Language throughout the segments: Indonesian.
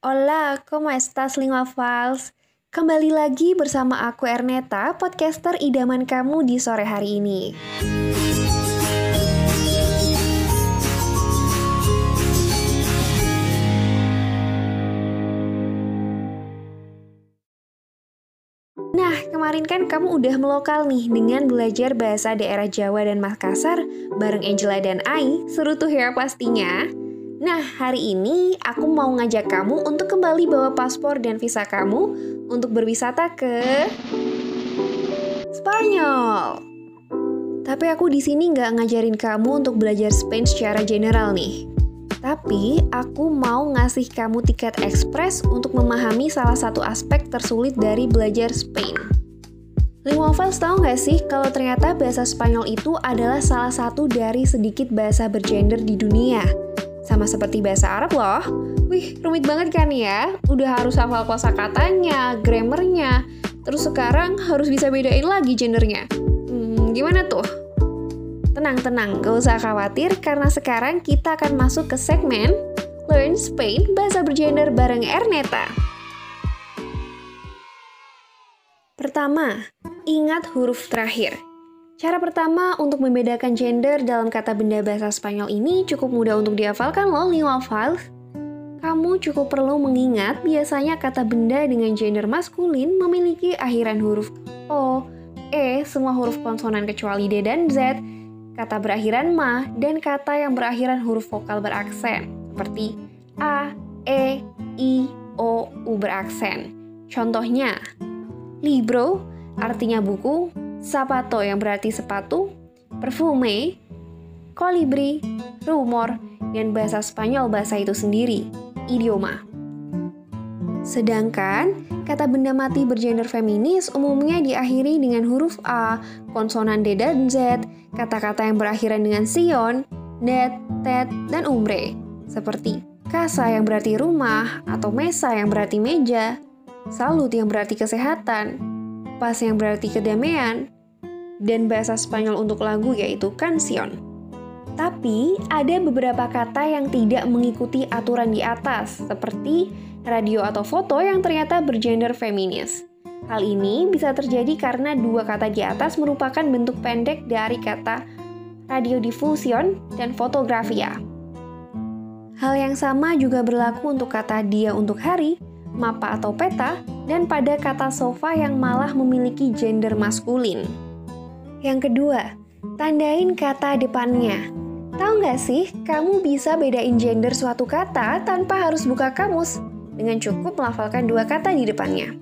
Hola, ¿cómo estás, Linguaphiles? Kembali lagi bersama aku, Erneta, podcaster idaman kamu di sore hari ini. Nah, kemarin kan kamu udah melokal nih dengan belajar bahasa daerah Jawa dan Makassar bareng Angela dan I, seru tuh ya pastinya. Nah, hari ini aku mau ngajak kamu untuk kembali bawa paspor dan visa kamu untuk berwisata ke Spanyol. Tapi aku di sini nggak ngajarin kamu untuk belajar Spanyol secara general nih. Tapi aku mau ngasih kamu tiket ekspres untuk memahami salah satu aspek tersulit dari belajar Spanyol. Linguaphiles tahu nggak sih kalau ternyata bahasa Spanyol itu adalah salah satu dari sedikit bahasa bergender di dunia. Sama seperti bahasa Arab loh. Wih, rumit banget kan ya? Udah harus hafal kosakatanya, grammarnya. Terus sekarang harus bisa bedain lagi gendernya. Gimana tuh? Tenang, gak usah khawatir karena sekarang kita akan masuk ke segmen Learn Spain Bahasa Bergender bareng Erneta. Pertama, ingat huruf terakhir. Cara pertama untuk membedakan gender dalam kata benda bahasa Spanyol ini cukup mudah untuk dihafalkan loh, Linguaphiles. Kamu cukup perlu mengingat biasanya kata benda dengan gender maskulin memiliki akhiran huruf O, E, semua huruf konsonan kecuali D dan Z, kata berakhiran ma, dan kata yang berakhiran huruf vokal beraksen, seperti A, E, I, O, U beraksen. Contohnya, libro artinya buku, zapato yang berarti sepatu, perfume, kolibri, rumor, dan bahasa Spanyol bahasa itu sendiri, idioma. Sedangkan, kata benda mati bergender feminis umumnya diakhiri dengan huruf A, konsonan D dan Z, kata-kata yang berakhiran dengan sion, det, tet, dan umbre, seperti casa yang berarti rumah, atau mesa yang berarti meja, salud yang berarti kesehatan, pas yang berarti kedamaian, dan bahasa Spanyol untuk lagu yaitu canción. Tapi, ada beberapa kata yang tidak mengikuti aturan di atas, seperti radio atau foto yang ternyata bergender feminis. Hal ini bisa terjadi karena dua kata di atas merupakan bentuk pendek dari kata radiodifusión dan fotografía. Hal yang sama juga berlaku untuk kata dia untuk hari, mapa atau peta, dan pada kata sofa yang malah memiliki gender maskulin. Yang kedua, tandain kata depannya. Tahu nggak sih, kamu bisa bedain gender suatu kata tanpa harus buka kamus, dengan cukup melafalkan dua kata di depannya.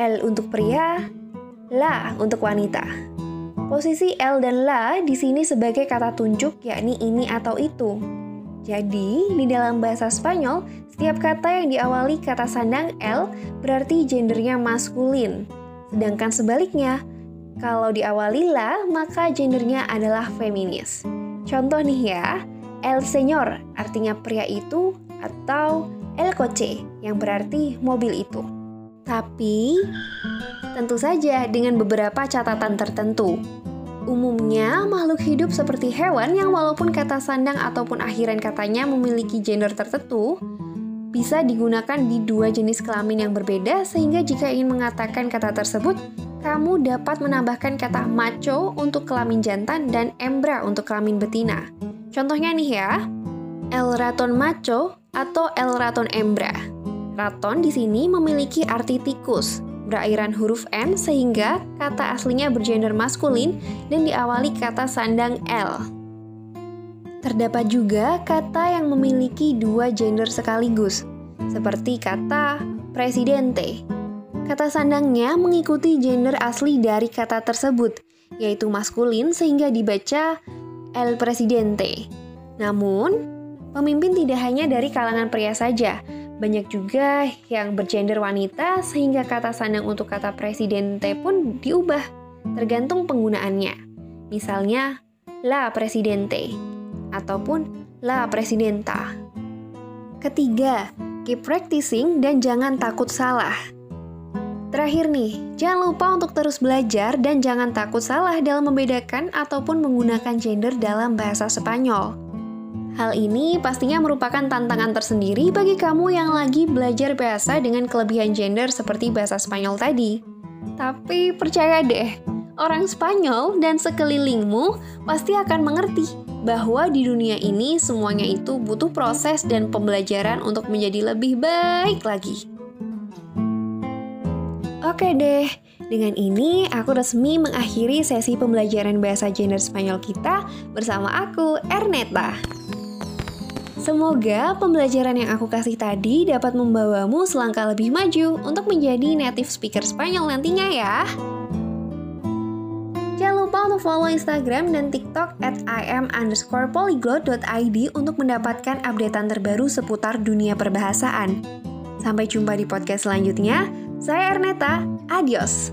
L untuk pria, la untuk wanita. Posisi L dan la di sini sebagai kata tunjuk, yakni ini atau itu. Jadi, di dalam bahasa Spanyol, setiap kata yang diawali kata sandang L berarti gendernya maskulin. Sedangkan sebaliknya, kalau diawali la, maka gendernya adalah feminis. Contoh nih ya, el señor artinya pria itu, atau el coche yang berarti mobil itu. Tapi, tentu saja dengan beberapa catatan tertentu. Umumnya, makhluk hidup seperti hewan yang walaupun kata sandang ataupun akhiran katanya memiliki gender tertentu, bisa digunakan di dua jenis kelamin yang berbeda sehingga jika ingin mengatakan kata tersebut, kamu dapat menambahkan kata macho untuk kelamin jantan dan hembra untuk kelamin betina. Contohnya nih ya, el ratón macho atau el ratón hembra. Raton di sini memiliki arti tikus, berakhiran huruf N sehingga kata aslinya bergender maskulin dan diawali kata sandang L. Terdapat juga kata yang memiliki dua gender sekaligus, seperti kata presidente. Kata sandangnya mengikuti gender asli dari kata tersebut, yaitu maskulin sehingga dibaca el presidente. Namun, pemimpin tidak hanya dari kalangan pria saja, banyak juga yang bergender wanita sehingga kata sandang untuk kata presidente pun diubah, tergantung penggunaannya. Misalnya, la presidente, ataupun la presidenta. Ketiga, keep practicing dan jangan takut salah. Terakhir nih, jangan lupa untuk terus belajar dan jangan takut salah dalam membedakan ataupun menggunakan gender dalam bahasa Spanyol. Hal ini pastinya merupakan tantangan tersendiri bagi kamu yang lagi belajar bahasa dengan kelebihan gender seperti bahasa Spanyol tadi. Tapi percaya deh, orang Spanyol dan sekelilingmu pasti akan mengerti bahwa di dunia ini semuanya itu butuh proses dan pembelajaran untuk menjadi lebih baik lagi. Oke deh, dengan ini aku resmi mengakhiri sesi pembelajaran bahasa gender Spanyol kita bersama aku, Erneta. Semoga pembelajaran yang aku kasih tadi dapat membawamu selangkah lebih maju untuk menjadi native speaker Spanyol nantinya ya. Jangan lupa untuk follow Instagram dan TikTok @im_polyglot.id untuk mendapatkan updatean terbaru seputar dunia perbahasaan. Sampai jumpa di podcast selanjutnya. Saya Erneta, adios!